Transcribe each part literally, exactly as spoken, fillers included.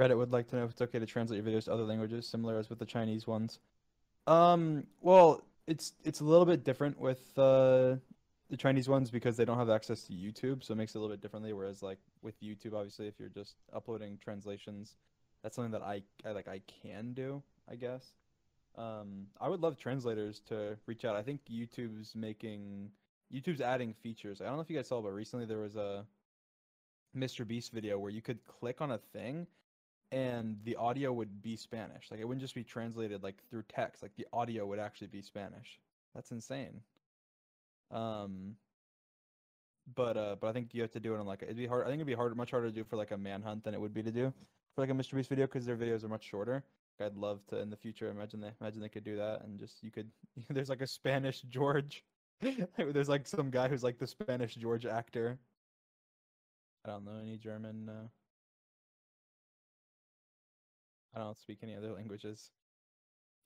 Reddit would like to know if it's okay to translate your videos to other languages, similar as with the Chinese ones. Um, well, it's it's a little bit different with uh, the Chinese ones because they don't have access to YouTube, so it makes it a little bit differently. Whereas, like with YouTube, obviously, if you're just uploading translations, that's something that I, I like I can do, I guess. Um, I would love translators to reach out. I think YouTube's making YouTube's adding features. I don't know if you guys saw, but recently there was a Mister Beast video where you could click on a thing and the audio would be Spanish. Like, it wouldn't just be translated like through text. Like, the audio would actually be Spanish. That's insane. Um, but uh, but I think you have to do it on like it'd be hard. I think it'd be hard, much harder to do for like a Manhunt than it would be to do for like a Mister Beast video because their videos are much shorter. I'd love to in the future. Imagine they imagine they could do that and just you could. There's like a Spanish George. There's like some guy who's like the Spanish George actor. I don't know any German. Uh, I don't speak any other languages.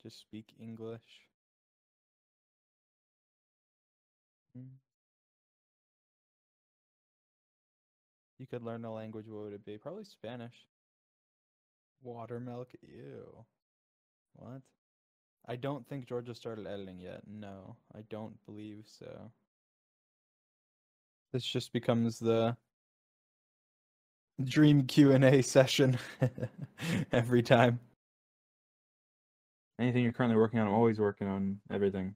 Just speak English. You could learn a language. What would it be? Probably Spanish. Watermilk, ew. What? I don't think Georgia started editing yet. No, I don't believe so. This just becomes the Dream Q and A session every time. Anything you're currently working on? I'm always working on everything.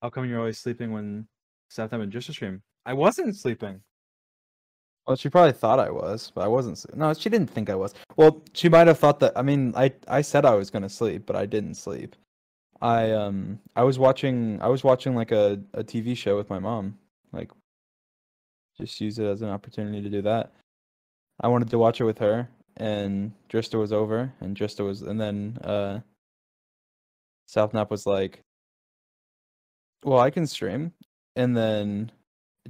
How come you're always sleeping when Southnap and Drista stream? I wasn't sleeping. Well, she probably thought I was, but I wasn't. No, she didn't think I was. Well, she might have thought that. I mean, I, I said I was gonna sleep, but I didn't sleep. I um I was watching I was watching like a, a T V show with my mom. Like, just use it as an opportunity to do that. I wanted to watch it with her, and Drista was over, and Drista was, and then uh, Southnap was like, "Well, I can stream," and then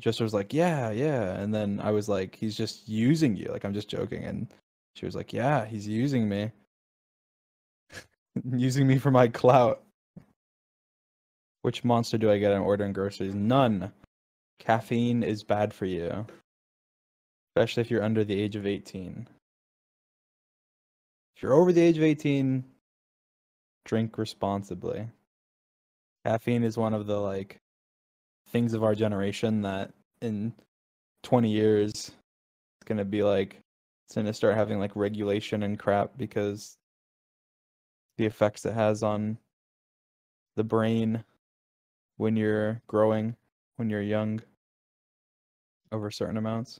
Drista was like, yeah, yeah. And then I was like, he's just using you. Like, I'm just joking. And she was like, yeah, he's using me. Using me for my clout. Which monster do I get? I'm ordering groceries. None. Caffeine is bad for you. Especially if you're under the age of eighteen. If you're over the age of eighteen, drink responsibly. Caffeine is one of the, like, things of our generation that in twenty years it's gonna be like it's gonna start having like regulation and crap because the effects it has on the brain when you're growing when you're young over certain amounts.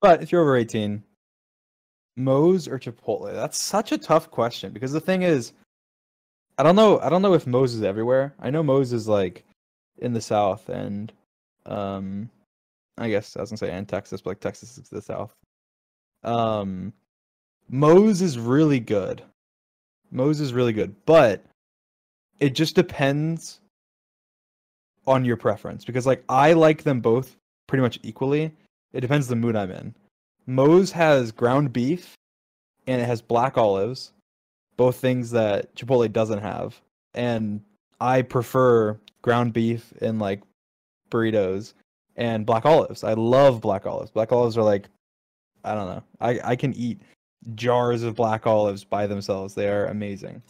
But if you're over eighteen, Moe's or Chipotle? That's such a tough question because the thing is, I don't know. I don't know if Moe's is everywhere. I know Moe's is like in the South, and um, I guess I was gonna say and Texas, but like Texas is the South. Um, Moe's is really good. Moe's is really good, but it just depends on your preference because, like, I like them both pretty much equally. It depends the mood I'm in. Moe's has ground beef, and it has black olives, both things that Chipotle doesn't have, and I prefer ground beef and like burritos and black olives. I love black olives. Black olives are like, I don't know. I, I can eat jars of black olives by themselves. They are amazing.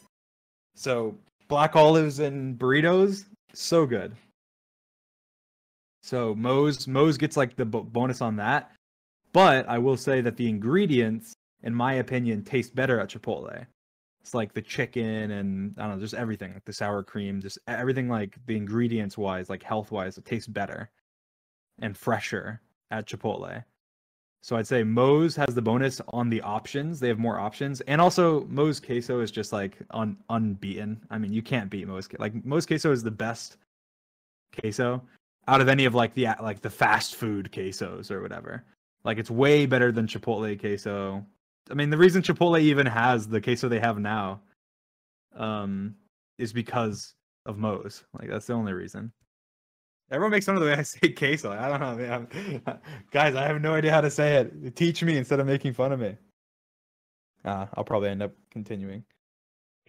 So black olives and burritos, so good. So Moe's, Moe's gets like the b bonus on that. But I will say that the ingredients, in my opinion, taste better at Chipotle. It's like the chicken and I don't know, just everything, like the sour cream, just everything, like the ingredients wise, like health wise, it tastes better and fresher at Chipotle. So I'd say Moe's has the bonus on the options. They have more options. And also Moe's queso is just like un unbeaten. I mean, you can't beat Moe's. Like Moe's queso is the best queso out of any of like the like the fast food quesos or whatever. Like it's way better than Chipotle queso. I mean, the reason Chipotle even has the queso they have now um, is because of Moe's. Like, that's the only reason. Everyone makes fun of the way I say queso. I don't know, man. I'm, guys, I have no idea how to say it. Teach me instead of making fun of me. Uh, I'll probably end up continuing.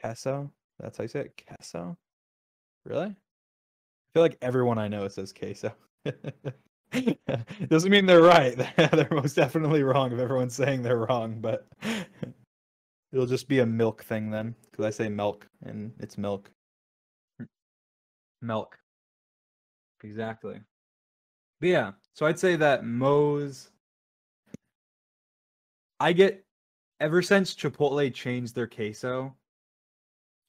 Queso? That's how you say it? Queso? Really? I feel like everyone I know says queso. Doesn't mean they're right. They're most definitely wrong if everyone's saying they're wrong, but it'll just be a milk thing then, because I say milk and it's milk. Milk. Exactly. But yeah, so I'd say that Moe's... I get... Ever since Chipotle changed their queso,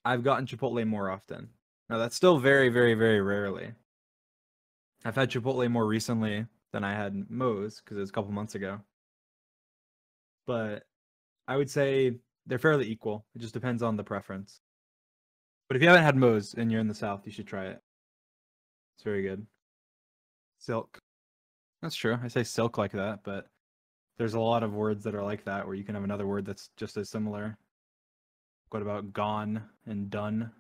I've gotten Chipotle more often. Now, that's still very, very, very rarely. I've had Chipotle more recently than I had Moe's, because it was a couple months ago. But I would say they're fairly equal. It just depends on the preference. But if you haven't had Moe's and you're in the South, you should try it. It's very good. Silk. That's true. I say silk like that, but there's a lot of words that are like that where you can have another word that's just as similar. What about gone and done?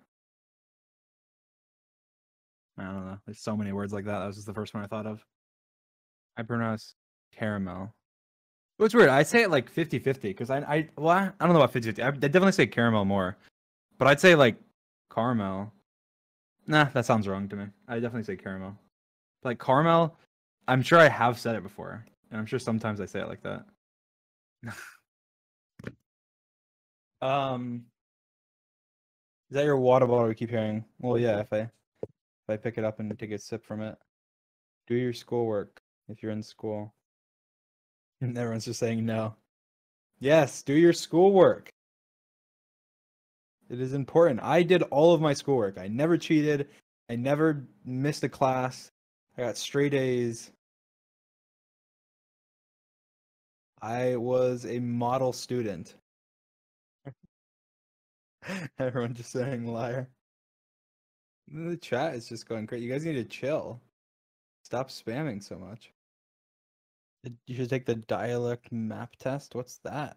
I don't know. There's so many words like that. That was just the first one I thought of. I pronounce caramel. It's weird. I say it like fifty fifty because I, I, well, I, I don't know about fifty fifty. I definitely say caramel more, but I'd say like caramel. Nah, that sounds wrong to me. I definitely say caramel. Like caramel, I'm sure I have said it before, and I'm sure sometimes I say it like that. um, is that your water bottle we keep hearing? Well, yeah. If I, if I pick it up and take a sip from it, do your schoolwork if you're in school. And everyone's just saying no. Yes, do your schoolwork. It is important. I did all of my schoolwork. I never cheated. I never missed a class. I got straight A's. I was a model student. Everyone just saying liar. The chat is just going crazy. You guys need to chill. Stop spamming so much. You should take the dialect map test. What's that?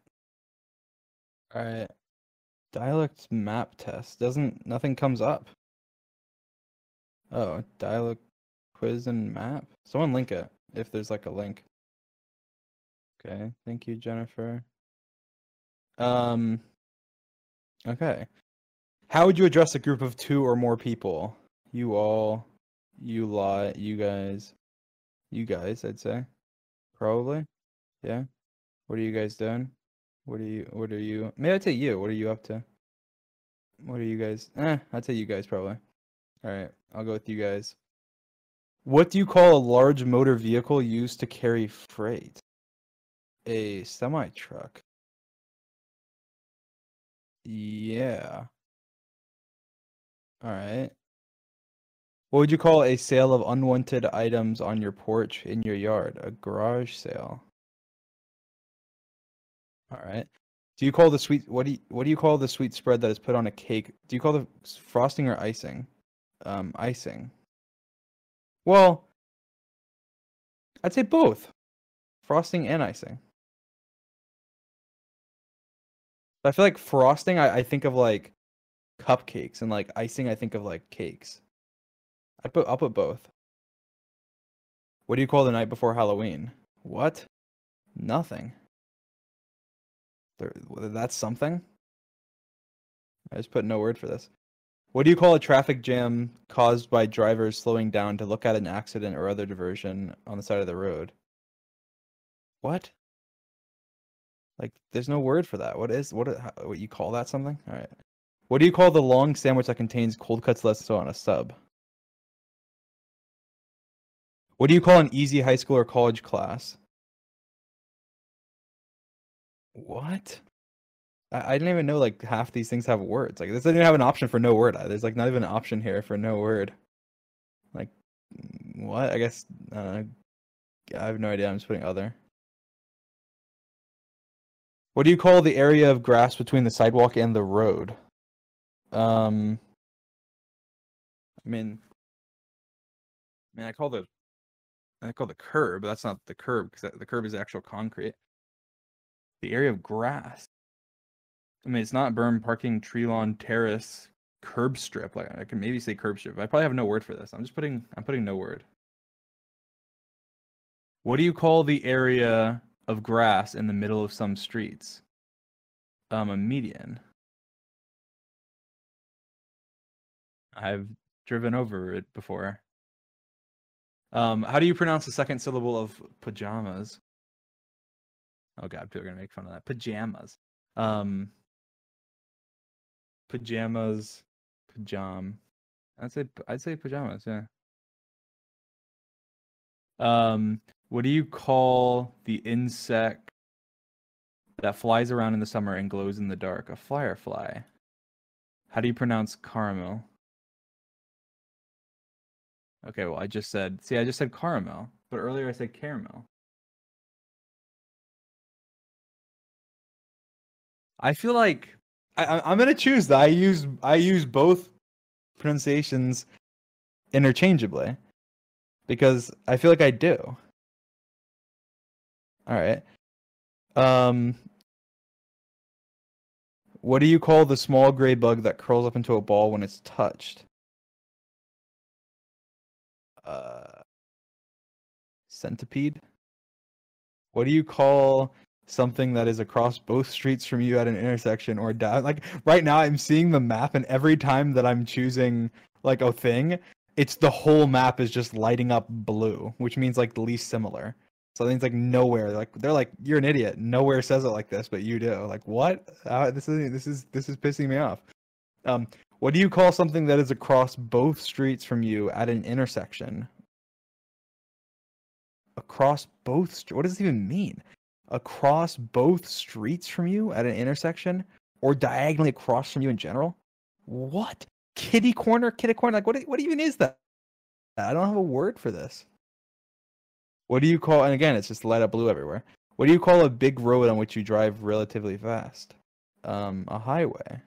All right. Dialect map test. Doesn't, nothing comes up. Oh, dialect quiz and map. Someone link it if there's like a link. Okay. Thank you, Jennifer. Um, okay. How would you address a group of two or more people? You all, you lot, you guys, you guys, I'd say. Probably, yeah. What are you guys doing? What are you? What are you? Maybe I'd say you. What are you up to? What are you guys? Eh, I'd say you guys probably. All right, I'll go with you guys. What do you call a large motor vehicle used to carry freight? A semi truck. Yeah. All right. What would you call a sale of unwanted items on your porch in your yard? A garage sale. All right. Do you call the sweet? What do you, what do you call the sweet spread that is put on a cake? Do you call the frosting or icing? Um, icing. Well, I'd say both, frosting and icing. I feel like frosting. I, I think of like cupcakes, and like icing, I think of like cakes. I put, I'll put both. What do you call the night before Halloween? What? Nothing. There, that's something? I just put no word for this. What do you call a traffic jam caused by drivers slowing down to look at an accident or other diversion on the side of the road? What? Like, there's no word for that. What is, what, how, what you call that something? All right. What do you call the long sandwich that contains cold cuts less so on a sub? What do you call an easy high school or college class? What? I, I didn't even know like half these things have words. Like this doesn't even have an option for no word. There's like not even an option here for no word. Like what? I guess uh, I have no idea. I'm just putting other. What do you call the area of grass between the sidewalk and the road? Um. I mean, I mean, I call the. I call the curb, but that's not the curb because the curb is actual concrete. The area of grass. I mean, it's not berm, parking, tree lawn, terrace, curb strip. Like I can maybe say curb strip. I probably have no word for this. I'm just putting. I'm putting no word. What do you call the area of grass in the middle of some streets? Um, a median. I've driven over it before. Um, how do you pronounce the second syllable of pajamas? Oh God, people are gonna make fun of that. Pajamas. Um, pajamas. Pajam. I'd say I'd say pajamas. Yeah. Um, what do you call the insect that flies around in the summer and glows in the dark? A firefly. How do you pronounce caramel? Okay, well, I just said, see, I just said caramel, but earlier I said caramel. I feel like I, I'm gonna choose that. I use I use both pronunciations interchangeably because I feel like I do. All right. Um, what do you call the small gray bug that curls up into a ball when it's touched? Uh, centipede. What do you call something that is across both streets from you at an intersection or down? Like right now, I'm seeing the map, and every time that I'm choosing like a thing, it's the whole map is just lighting up blue, which means like the least similar. So things like nowhere, like they're like, you're an idiot. Nowhere says it like this, but you do. Like what? Uh, this is this is this is pissing me off. Um. What do you call something that is across both streets from you at an intersection? Across both streets? What does it even mean? Across both streets from you at an intersection? Or diagonally across from you in general? What? Kitty corner? Kitty corner? Like, what, what even is that? I don't have a word for this. What do you call... And again, it's just light up blue everywhere. What do you call a big road on which you drive relatively fast? Um, a highway.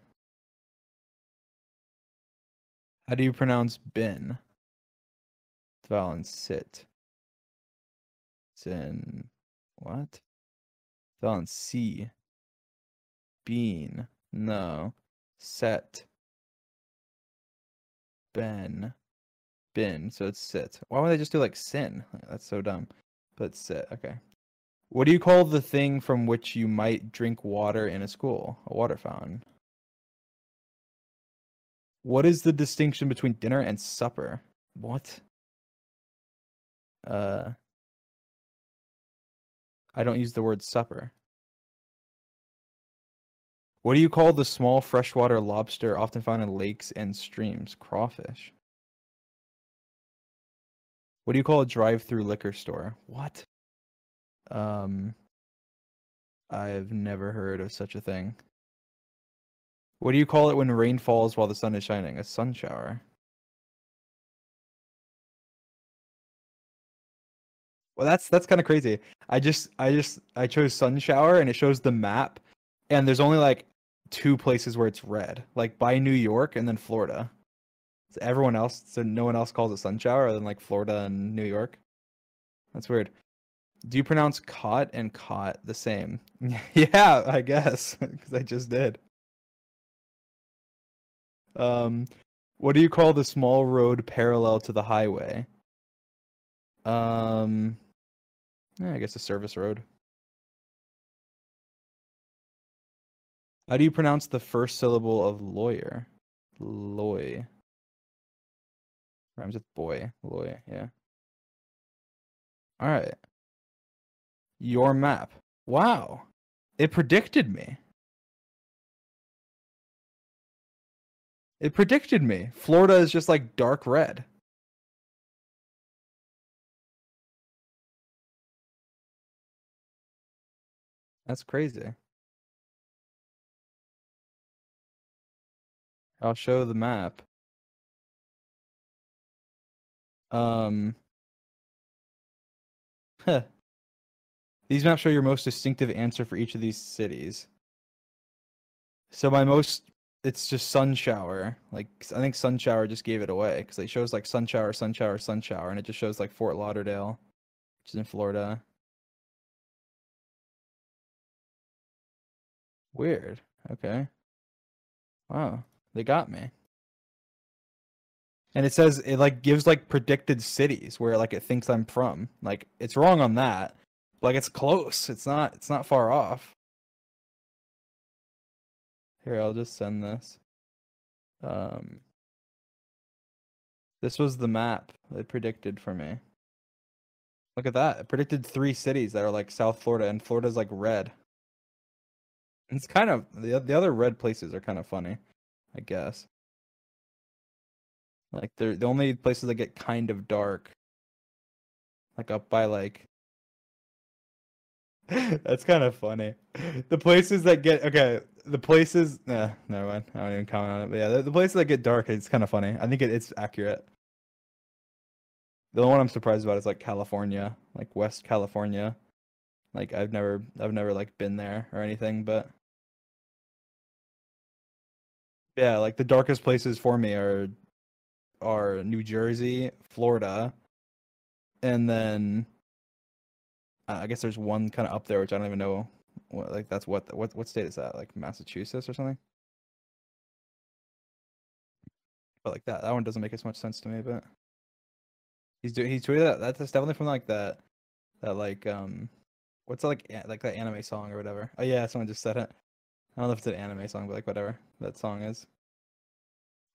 How do you pronounce bin? Vowel and sit. It's in what? Vowel and see. Bean. No. Set. Ben. Bin. So it's sit. Why would they just do like sin? That's so dumb. But sit. Okay. What do you call the thing from which you might drink water in a school? A water fountain. What is the distinction between dinner and supper? What? Uh, I don't use the word supper. What do you call the small freshwater lobster often found in lakes and streams? Crawfish. What do you call a drive-through liquor store? What? Um, I've never heard of such a thing. What do you call it when rain falls while the sun is shining? A sun shower. Well, that's that's kind of crazy. I just I just I chose sun shower, and it shows the map, and there's only like two places where it's red, like by New York and then Florida. So everyone else, so no one else calls it sun shower other than like Florida and New York. That's weird. Do you pronounce caught and caught the same? Yeah, I guess because I just did. Um, what do you call the small road parallel to the highway? Um, yeah, I guess a service road. How do you pronounce the first syllable of lawyer? Loy. Rhymes with boy. Loy, yeah. All right. Your map. Wow. It predicted me. It predicted me. Florida is just like dark red. That's crazy. I'll show the map. Um. Huh. These maps show your most distinctive answer for each of these cities. So my most... It's just sun shower. Like I think sun shower just gave it away because it shows like sun shower, sun shower, sun shower, and it just shows like Fort Lauderdale, which is in Florida. Weird. Okay. Wow, they got me. And it says it like gives like predicted cities where like it thinks I'm from. Like it's wrong on that. Like it's close. It's not. It's not far off. Here, I'll just send this. Um, this was the map they predicted for me. Look at that. It predicted three cities that are like South Florida, and Florida's like red. It's kind of, the, the other red places are kind of funny, I guess. Like, they're the only places that get kind of dark. Like, up by, like... That's kind of funny. The places that get... Okay, the places... Nah, never mind. I don't even comment on it. But yeah, the, the places that get dark, it's kind of funny. I think it, it's accurate. The only one I'm surprised about is, like, California. Like, West California. Like, I've never... I've never, like, been there or anything, but... Yeah, like, the darkest places for me are... are New Jersey, Florida, and then uh, I guess there's one kind of up there which I don't even know what, like that's what what what state is that, like Massachusetts or something, but like that that one doesn't make as much sense to me. But he's doing he's tweeted that that's definitely from like that that like um what's that, like like that anime song or whatever. Oh yeah, someone just said it. I don't know if it's an anime song, but like whatever that song is.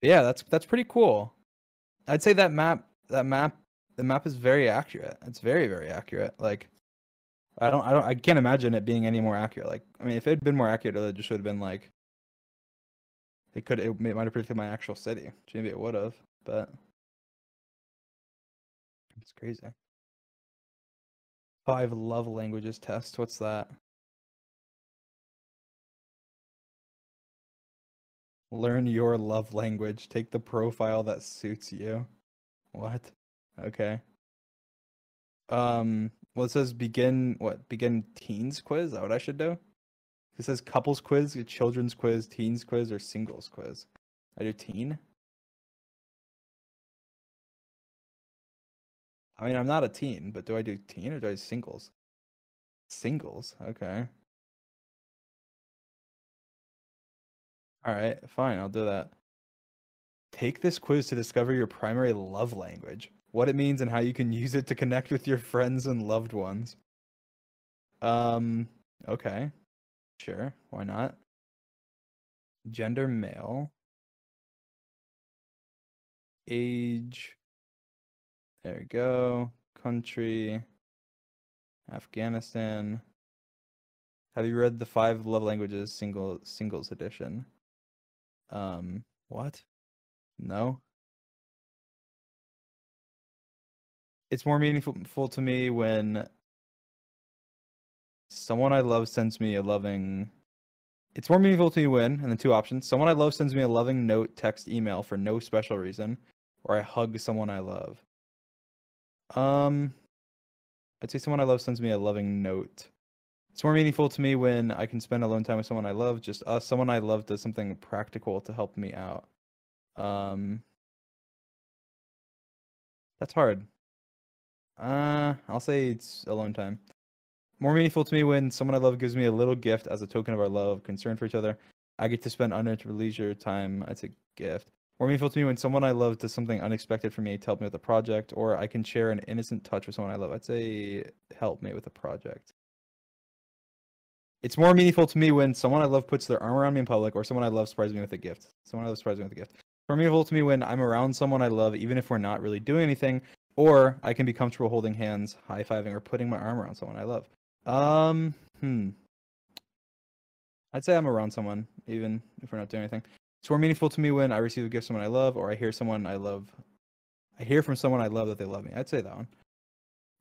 But yeah, that's that's pretty cool. I'd say that map, that map, the map is very accurate. It's very, very accurate. Like, I don't, I don't, I can't imagine it being any more accurate. Like, I mean, if it had been more accurate, it just would have been like, it could, it might have predicted my actual city. Which maybe it would have, but it's crazy. Five love languages test. What's that? Learn your love language. Take the profile that suits you. What? Okay. Um. Well, it says begin. What? Begin teens quiz. Is that what I should do? It says couples quiz, children's quiz, teens quiz, or singles quiz. I do teen. I mean, I'm not a teen, but do I do teen or do I do singles? Singles. Okay. All right, fine, I'll do that. Take this quiz to discover your primary love language, what it means, and how you can use it to connect with your friends and loved ones. Um, okay. Sure, why not? Gender male. Age. There we go. Country. Afghanistan. Have you read the Five Love Languages single singles edition? Um, what? No. It's more meaningful to me when someone I love sends me a loving... It's more meaningful to me when, and then two options, someone I love sends me a loving note, text, email for no special reason, or I hug someone I love. Um, I'd say someone I love sends me a loving note. It's more meaningful to me when I can spend alone time with someone I love, just us. Someone I love does something practical to help me out. Um, that's hard. Uh, I'll say it's alone time. More meaningful to me when someone I love gives me a little gift as a token of our love, concern for each other. I get to spend uninterrupted leisure time. It's a gift. More meaningful to me when someone I love does something unexpected for me to help me with a project, or I can share an innocent touch with someone I love. I'd say help me with a project. It's more meaningful to me when someone I love puts their arm around me in public, or someone I love surprises me with a gift. Someone I love surprises me with a gift. It's more meaningful to me when I'm around someone I love, even if we're not really doing anything, or I can be comfortable holding hands, high-fiving, or putting my arm around someone I love. Um, hmm. I'd say I'm around someone, even if we're not doing anything. It's more meaningful to me when I receive a gift from someone I love, or I hear someone I love. I hear from someone I love that they love me. I'd say that one.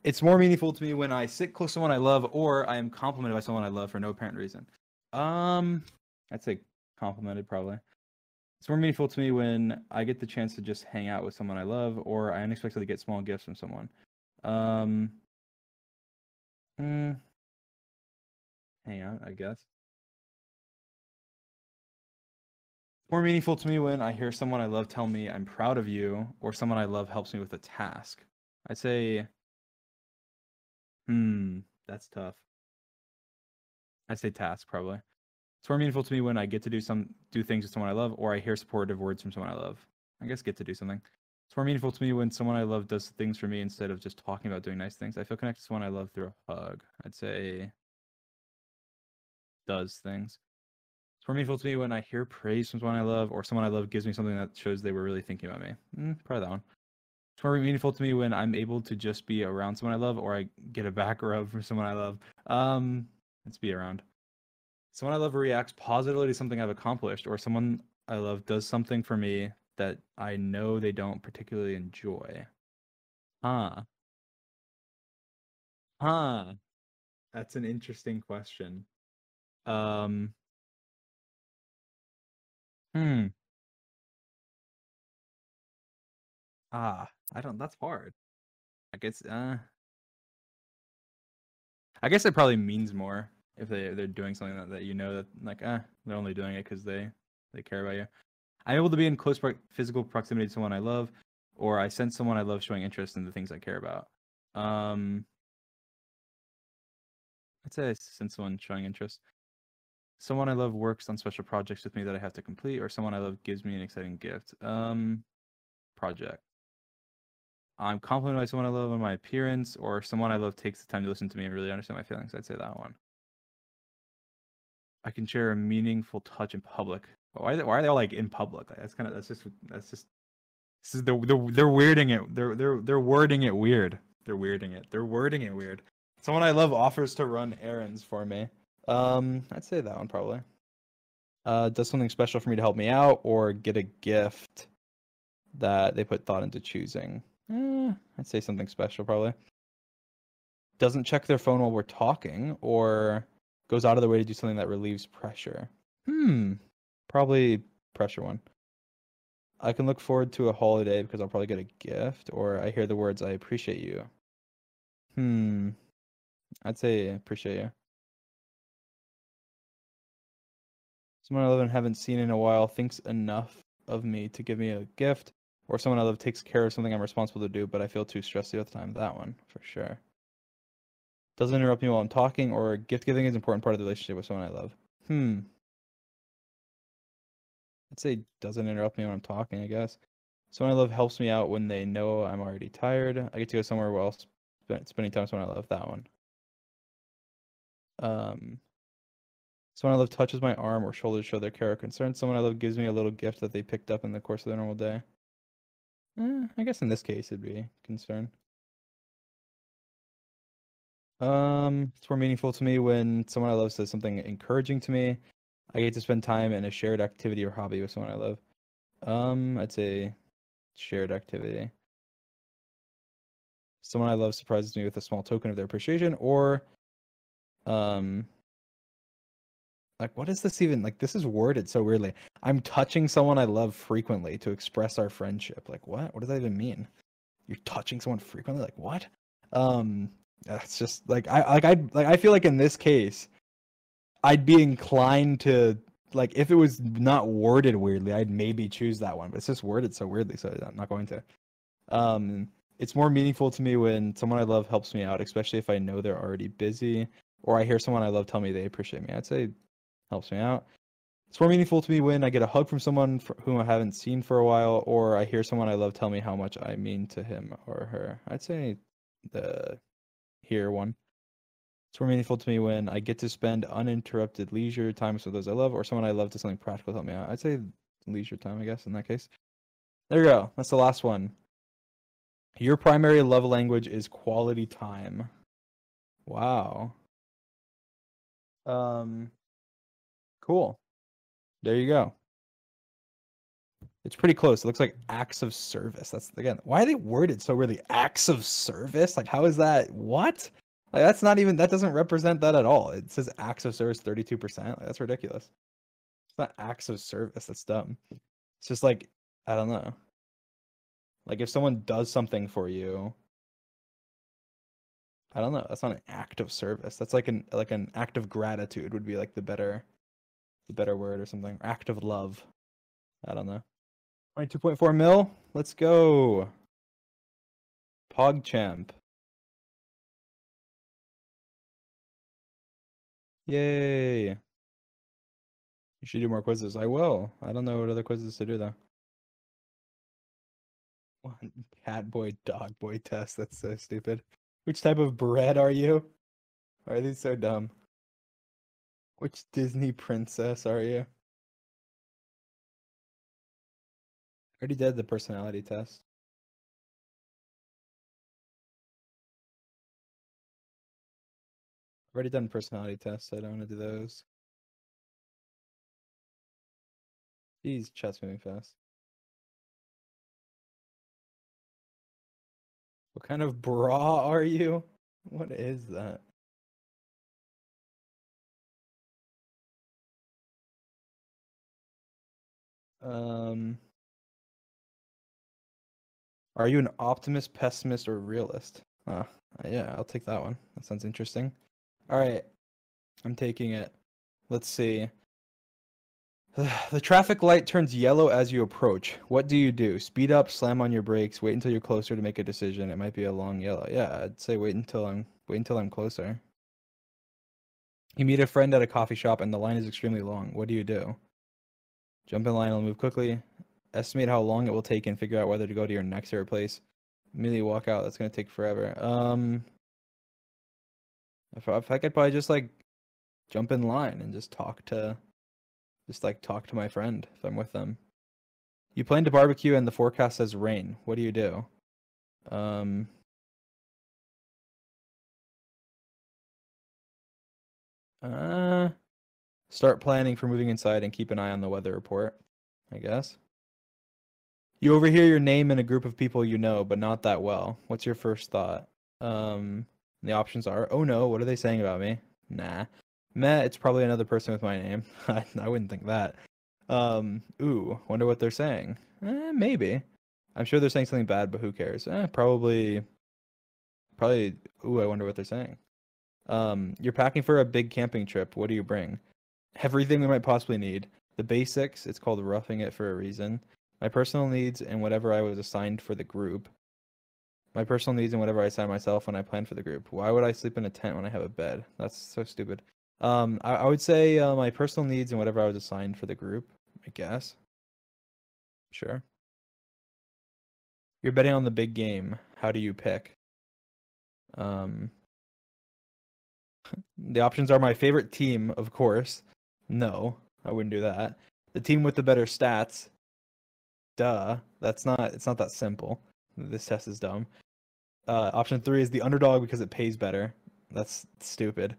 It's more meaningful to me when I sit close to someone I love, or I am complimented by someone I love for no apparent reason. Um, I'd say complimented, probably. It's more meaningful to me when I get the chance to just hang out with someone I love, or I unexpectedly get small gifts from someone. Um, mm, hang out, I guess. It's more meaningful to me when I hear someone I love tell me I'm proud of you, or someone I love helps me with a task. I'd say... Hmm, that's tough. I'd say task, probably. It's more meaningful to me when I get to do some do things with someone I love, or I hear supportive words from someone I love. I guess get to do something. It's more meaningful to me when someone I love does things for me instead of just talking about doing nice things. I feel connected to someone I love through a hug. I'd say does things. It's more meaningful to me when I hear praise from someone I love, or someone I love gives me something that shows they were really thinking about me. Mm, probably that one. It's more meaningful to me when I'm able to just be around someone I love, or I get a back rub from someone I love. Um, let's be around. Someone I love reacts positively to something I've accomplished, or someone I love does something for me that I know they don't particularly enjoy. Huh. Huh. That's an interesting question. Um. Hmm. Ah, I don't. That's hard. I guess. Uh. I guess it probably means more if they they're doing something that, that you know that like ah uh, they're only doing it because they they care about you. I'm able to be in close pro physical proximity to someone I love, or I sense someone I love showing interest in the things I care about. Um. I'd say I sense someone showing interest. Someone I love works on special projects with me that I have to complete, or someone I love gives me an exciting gift. Um, project. I'm complimented by someone I love on my appearance, or someone I love takes the time to listen to me and really understand my feelings. I'd say that one. I can share a meaningful touch in public. Why are they, why are they all like in public? Like, that's kind of that's just that's just this is the they're, they're weirding it. They're they're they're wording it weird. They're weirding it. They're wording it weird. Someone I love offers to run errands for me. Um, I'd say that one probably. Uh, does something special for me to help me out, or get a gift that they put thought into choosing. Eh, I'd say something special probably. Doesn't check their phone while we're talking, or goes out of their way to do something that relieves pressure. Hmm, probably pressure one. I can look forward to a holiday because I'll probably get a gift, or I hear the words, I appreciate you. Hmm. I'd say appreciate you. Someone I love and haven't seen in a while thinks enough of me to give me a gift, or someone I love takes care of something I'm responsible to do, but I feel too stressed about the time. That one, for sure. Doesn't interrupt me while I'm talking, or gift giving is an important part of the relationship with someone I love. Hmm. I'd say doesn't interrupt me when I'm talking, I guess. Someone I love helps me out when they know I'm already tired. I get to go somewhere else, spending time with someone I love. That one. Um, someone I love touches my arm or shoulder to show their care or concern. Someone I love gives me a little gift that they picked up in the course of their normal day. Eh, I guess in this case it'd be concern. Um, it's more meaningful to me when someone I love says something encouraging to me. I get to spend time in a shared activity or hobby with someone I love. Um, I'd say shared activity. Someone I love surprises me with a small token of their appreciation, or um like what is this even like this is worded so weirdly. I'm touching someone I love frequently to express our friendship. Like what? What does that even mean? You're touching someone frequently? Like what? Um that's just like I like I like I feel like in this case I'd be inclined to like if it was not worded weirdly, I'd maybe choose that one, but it's just worded so weirdly, so I'm not going to. Um it's more meaningful to me when someone I love helps me out, especially if I know they're already busy. Or I hear someone I love tell me they appreciate me. I'd say helps me out. It's more meaningful to me when I get a hug from someone whom I haven't seen for a while, or I hear someone I love tell me how much I mean to him or her. I'd say the here one. It's more meaningful to me when I get to spend uninterrupted leisure time with those I love, or someone I love does something practical to help me out. I'd say leisure time, I guess, in that case. There you go. That's the last one. Your primary love language is quality time. Wow. Um, cool. There you go. It's pretty close. It looks like acts of service. That's again, why are they worded so weirdly? Acts of service? Like, how is that? What? Like, that's not even, that doesn't represent that at all. It says acts of service thirty-two percent. Like, that's ridiculous. It's not acts of service. That's dumb. It's just like, I don't know. Like, if someone does something for you, I don't know. That's not an act of service. That's like an like an act of gratitude would be like the better, the better word or something. Act of love. I don't know. twenty-two point four mil. Let's go. PogChamp. Yay. You should do more quizzes. I will. I don't know what other quizzes to do though. One cat boy, dog boy test. That's so stupid. Which type of bread are you? Are these so dumb? Which Disney princess are you? I already did the personality test. I've already done personality tests, so I don't want to do those. Jeez, chat's moving fast. What kind of bra are you? What is that? Um, are you an optimist, pessimist, or realist? Huh. Yeah, I'll take that one. That sounds interesting. All right, I'm taking it. Let's see. The traffic light turns yellow as you approach. What do you do? Speed up, slam on your brakes, wait until you're closer to make a decision. It might be a long yellow. Yeah, I'd say wait until I'm wait until I'm closer. You meet a friend at a coffee shop and the line is extremely long. What do you do? Jump in line and move quickly. Estimate how long it will take and figure out whether to go to your next favorite place. Immediately walk out. That's gonna take forever. Um, if I, if I could probably just like jump in line and just talk to. Just like talk to my friend if I'm with them. You plan to barbecue and the forecast says rain. What do you do? Um, uh, start planning for moving inside and keep an eye on the weather report, I guess. You overhear your name in a group of people you know, but not that well. What's your first thought? Um, the options are, oh no, what are they saying about me? Nah. Meh, it's probably another person with my name. I, I wouldn't think that. Um, ooh, wonder what they're saying. Eh, maybe. I'm sure they're saying something bad, but who cares? Eh, probably... Probably... Ooh, I wonder what they're saying. Um, you're packing for a big camping trip. What do you bring? Everything we might possibly need. The basics. It's called roughing it for a reason. My personal needs and whatever I was assigned for the group. My personal needs and whatever I assigned myself when I planned for the group. Why would I sleep in a tent when I have a bed? That's so stupid. Um, I, I would say uh, my personal needs and whatever I was assigned for the group, I guess. Sure. You're betting on the big game. How do you pick? Um, the options are my favorite team, of course. No, I wouldn't do that. The team with the better stats. Duh. That's not, it's not that simple. This test is dumb. Uh, option three is the underdog because it pays better. That's stupid.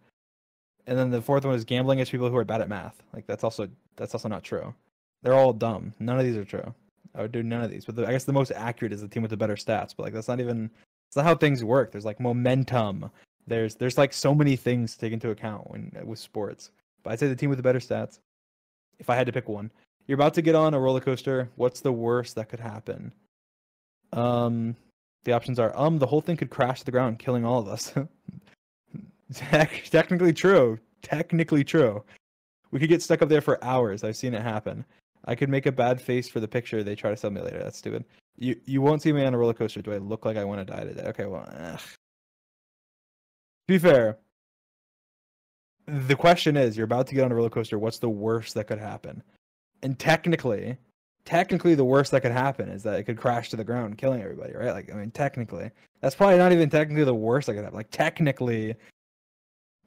And then the fourth one is gambling against people who are bad at math. Like that's also that's also not true. They're all dumb. None of these are true. I would do none of these. But the, I guess the most accurate is the team with the better stats. But like that's not even that's not how things work. There's like momentum. There's there's like so many things to take into account when with sports. But I'd say the team with the better stats. If I had to pick one, you're about to get on a roller coaster. What's the worst that could happen? Um, the options are um the whole thing could crash to the ground, killing all of us. Technically true. Technically true. We could get stuck up there for hours. I've seen it happen. I could make a bad face for the picture they try to sell me later. That's stupid. You you won't see me on a roller coaster. Do I look like I want to die today? Okay, well, ugh. To be fair, the question is, you're about to get on a roller coaster. What's the worst that could happen? And technically, technically, the worst that could happen is that it could crash to the ground, killing everybody, right? Like, I mean, technically, that's probably not even technically the worst that could happen. Like, technically.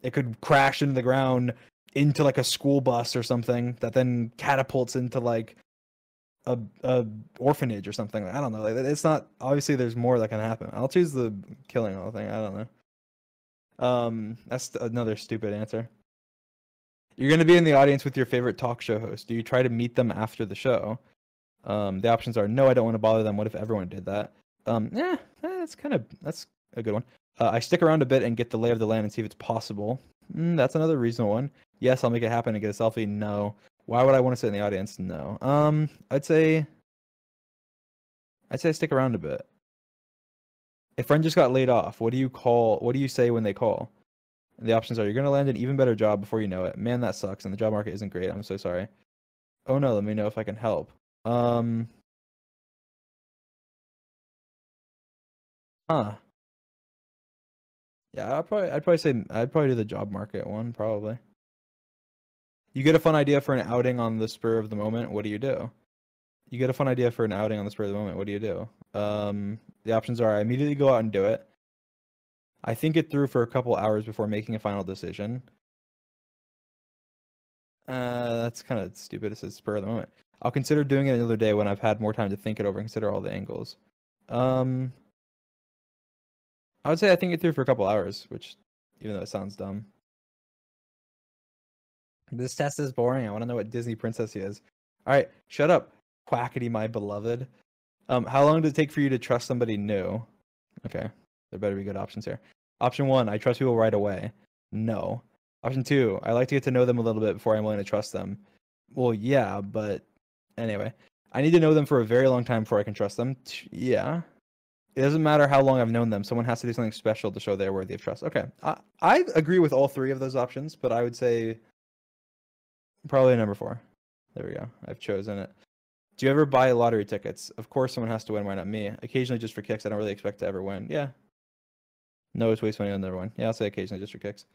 It could crash into the ground into like a school bus or something that then catapults into like a, a orphanage or something. Like, I don't know. Like, it's not obviously there's more that can happen. I'll choose the killing all thing. I don't know. Um, that's another stupid answer. You're going to be in the audience with your favorite talk show host. Do you try to meet them after the show? Um, the options are no, I don't want to bother them. What if everyone did that? Um, yeah, that's kind of, that's a good one. Uh, I stick around a bit and get the lay of the land and see if it's possible. Mm, that's another reasonable one. Yes, I'll make it happen and get a selfie. No. Why would I want to sit in the audience? No. Um, I'd say... I'd say stick around a bit. A friend just got laid off. What do you call... What do you say when they call? And the options are, you're going to land an even better job before you know it. Man, that sucks, and the job market isn't great. I'm so sorry. Oh no, let me know if I can help. Um... Huh. Yeah, I'd probably, I'd probably say I'd probably do the job market one, probably. You get a fun idea for an outing on the spur of the moment. What do you do? You get a fun idea for an outing on the spur of the moment. What do you do? Um, the options are I immediately go out and do it. I think it through for a couple hours before making a final decision. Uh, that's kind of stupid. It says spur of the moment. I'll consider doing it another day when I've had more time to think it over and consider all the angles. Um... I would say I think it through for a couple hours, which, even though it sounds dumb, This test is boring. I want to know what Disney princess he is. All right, shut up, Quackity, my beloved. Um, how long did it take for you to trust somebody new? Okay, there better be good options here. Option one, I trust people right away. No. Option two, I like to get to know them a little bit before I'm willing to trust them. Well, yeah, but anyway. I need to know them for a very long time before I can trust them. Yeah. It doesn't matter how long I've known them. Someone has to do something special to show they're worthy of trust. Okay. I, I agree with all three of those options, but I would say probably number four. There we go. I've chosen it. Do you ever buy lottery tickets? Of course someone has to win. Why not me? Occasionally just for kicks. I don't really expect to ever win. Yeah. No, it's waste money on number one. Yeah, I'll say occasionally just for kicks.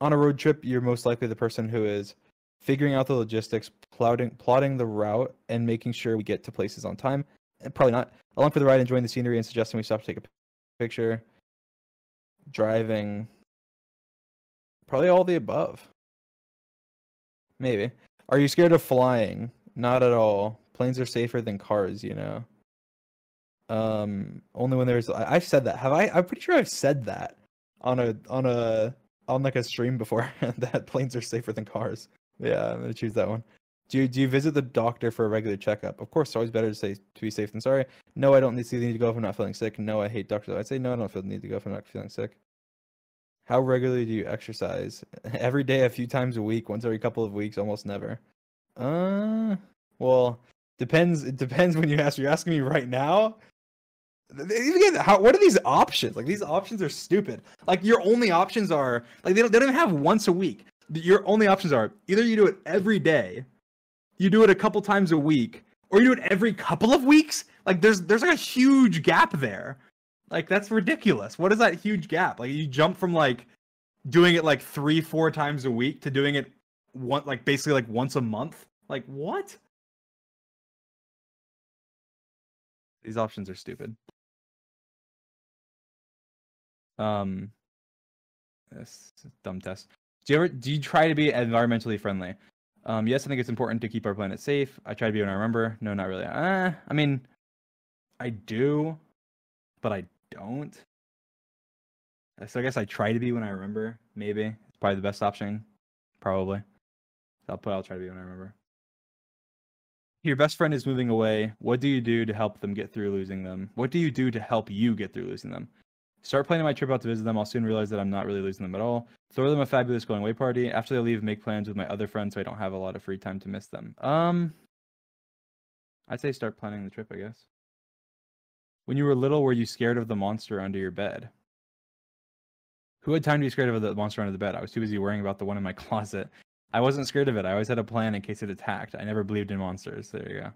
On a road trip, you're most likely the person who is figuring out the logistics, plotting, plotting the route, and making sure we get to places on time. And probably not. Along for the ride, enjoying the scenery and suggesting we stop to take a picture. Driving. Probably all the above. Maybe. Are you scared of flying? Not at all. Planes are safer than cars, you know. Um, only when there's... I, I've said that. Have I? I'm pretty sure I've said that on a on a on like a stream before. That planes are safer than cars. Yeah, I'm gonna choose that one. Do you, do you visit the doctor for a regular checkup? Of course, it's always better to say to be safe than sorry. No, I don't need to see the need to go if I'm not feeling sick. No, I hate doctors. I'd say no, I don't feel the need to go if I'm not feeling sick. How regularly do you exercise? Every day, a few times a week, once every couple of weeks, almost never. Uh, well, depends. It depends when you ask. You're asking me right now. Again, how, what are these options? Like, these options are stupid. Like, your only options are like they don't. They don't even have once a week. Your only options are either you do it every day, you do it a couple times a week, or you do it every couple of weeks. Like there's there's like a huge gap there. Like that's ridiculous. What is that huge gap? Like you jump from like doing it like three four times a week to doing it one like basically like once a month. Like what? These options are stupid. Um, this is a dumb test. Do you ever do you try to be environmentally friendly? Um, yes, I think it's important to keep our planet safe. I try to be when I remember. No, not really. Uh, I mean, I do, but I don't. So I guess I try to be when I remember. Maybe it's probably the best option. Probably. So I'll put. I'll try to be when I remember. Your best friend is moving away. What do you do to help them get through losing them? What do you do to help you get through losing them? Start planning my trip out to visit them. I'll soon realize that I'm not really losing them at all. Throw them a fabulous going away party. After they leave, make plans with my other friends so I don't have a lot of free time to miss them. Um, I'd say start planning the trip, I guess. When you were little, were you scared of the monster under your bed? Who had time to be scared of the monster under the bed? I was too busy worrying about the one in my closet. I wasn't scared of it. I always had a plan in case it attacked. I never believed in monsters. There you go.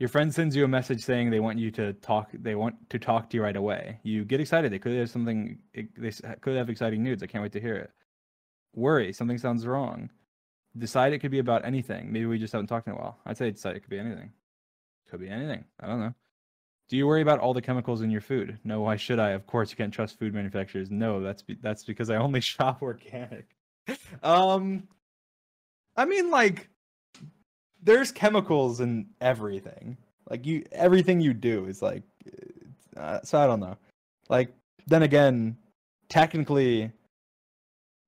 Your friend sends you a message saying they want you to talk. They want to talk to you right away. You get excited. They could have something. They could have exciting news. I can't wait to hear it. Worry. Something sounds wrong. Decide it could be about anything. Maybe we just haven't talked in a while. I'd say decide it could be anything. Could be anything. I don't know. Do you worry about all the chemicals in your food? No. Why should I? Of course, you can't trust food manufacturers. No. That's be that's because I only shop organic. um, I mean, like. There's chemicals in everything. Like you, everything you do is like. Uh, so I don't know. Like then again, technically.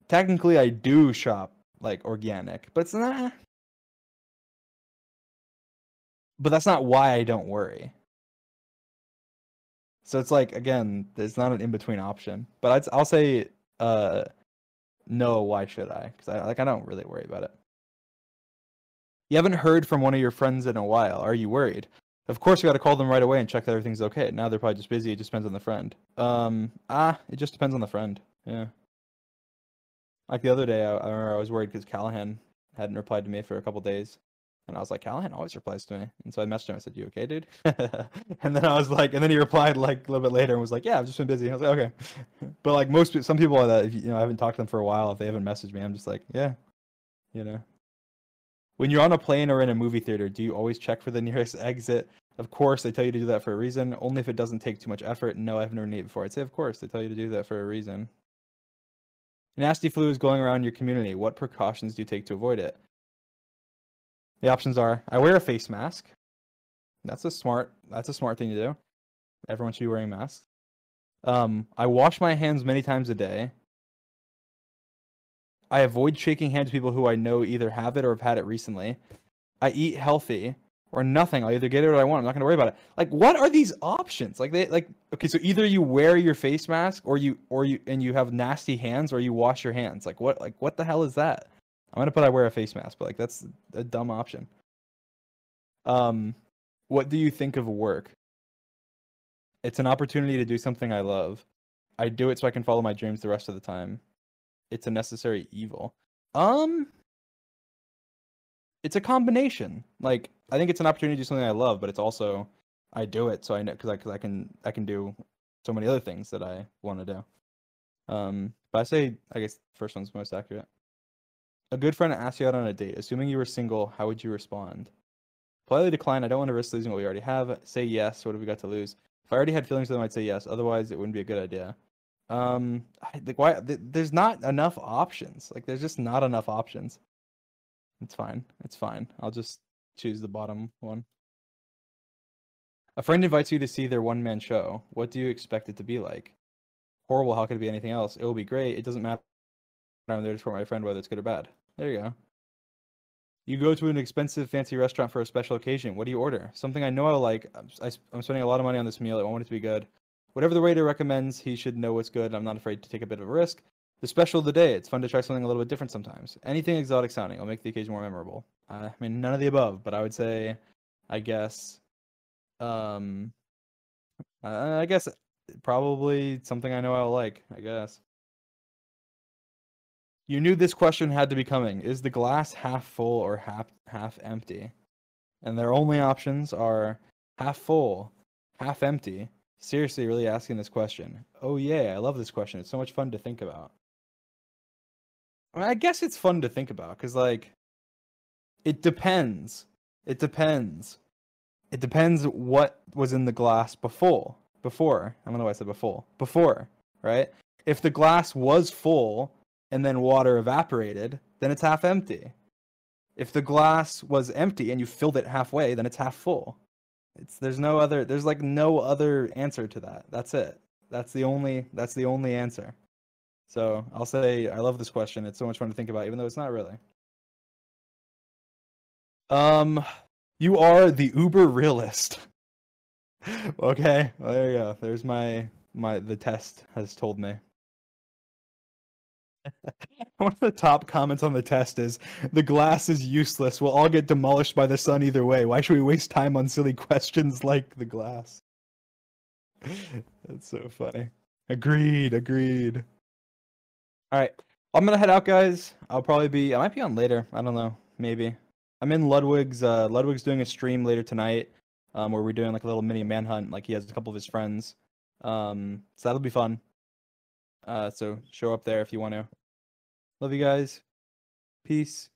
Technically, I do shop like organic, but it's not. But that's not why I don't worry. So it's like again, it's not an in between option. But I'd, I'll say, uh, no. Why should I? Because I like I don't really worry about it. You haven't heard from one of your friends in a while. Are you worried? Of course, you got to call them right away and check that everything's okay. Now they're probably just busy. It just depends on the friend. Um, ah, it just depends on the friend. Yeah. Like the other day, I, I remember I was worried because Callahan hadn't replied to me for a couple days, and I was like, Callahan always replies to me, and so I messaged him. I said, "You okay, dude?" And then I was like, and then he replied like a little bit later and was like, "Yeah, I've just been busy." And I was like, "Okay," but like most, some people that if, you know, I haven't talked to them for a while. If they haven't messaged me, I'm just like, yeah, you know. When you're on a plane or in a movie theater, do you always check for the nearest exit? Of course, they tell you to do that for a reason. Only if it doesn't take too much effort. No, I've never needed it before. I'd say, of course, they tell you to do that for a reason. Nasty flu is going around your community. What precautions do you take to avoid it? The options are, I wear a face mask. That's a smart, that's a smart thing to do. Everyone should be wearing masks. Um, I wash my hands many times a day. I avoid shaking hands with people who I know either have it or have had it recently. I eat healthy or nothing. I'll either get it or I won't. I'm not going to worry about it. Like, what are these options? Like, they like okay, so either you wear your face mask or you or you and you have nasty hands or you wash your hands. Like, what like what the hell is that? I'm going to put I wear a face mask, but like that's a dumb option. Um what do you think of work? It's an opportunity to do something I love. I do it so I can follow my dreams the rest of the time. It's a necessary evil. Um It's a combination. Like, I think it's an opportunity to do something I love, but it's also I do it so I know because I, cause I can I can do so many other things that I want to do. Um, but I say I guess the first one's most accurate. A good friend asks you out on a date. Assuming you were single, how would you respond? Politely decline. I don't want to risk losing what we already have. Say yes. What have we got to lose? If I already had feelings for them, I'd say yes. Otherwise, it wouldn't be a good idea. Um, like why? Th- there's not enough options. Like there's just not enough options. It's fine. It's fine. I'll just choose the bottom one. A friend invites you to see their one-man show. What do you expect it to be like? Horrible. How could it be anything else? It will be great. It doesn't matter. I'm there to support my friend, whether it's good or bad. There you go. You go to an expensive, fancy restaurant for a special occasion. What do you order? Something I know I like. I, I'm spending a lot of money on this meal. I want it to be good. Whatever the waiter recommends, he should know what's good. I'm not afraid to take a bit of a risk. The special of the day, it's fun to try something a little bit different sometimes. Anything exotic sounding, I'll make the occasion more memorable. Uh, I mean, none of the above, but I would say, I guess, um, uh, I guess probably something I know I'll like, I guess. You knew this question had to be coming. Is the glass half full or half, half empty? And their only options are half full, half empty. Seriously, really asking this question. Oh yeah, I love this question. It's so much fun to think about. I mean, I guess it's fun to think about because, like, it depends. It depends. It depends what was in the glass before. Before. I don't know why I said before. Before, right? If the glass was full and then water evaporated, then it's half empty. If the glass was empty and you filled it halfway, then it's half full. It's there's no other. There's like no other answer to that. That's it. That's the only. That's the only answer. So I'll say I love this question. It's so much fun to think about, even though it's not really. Um, you are the uber realist. Okay, well, there you go. There's my my. The test has told me. One of the top comments on the test is, the glass is useless. We'll all get demolished by the sun either way. Why should we waste time on silly questions like the glass? That's so funny. Agreed, agreed. All right. I'm going to head out, guys. I'll probably be, I might be on later. I don't know. Maybe. I'm in Ludwig's. Uh, Ludwig's doing a stream later tonight um, where we're doing like a little mini manhunt. Like he has a couple of his friends. Um, so that'll be fun. Uh, so show up there if you want to. Love you guys. Peace.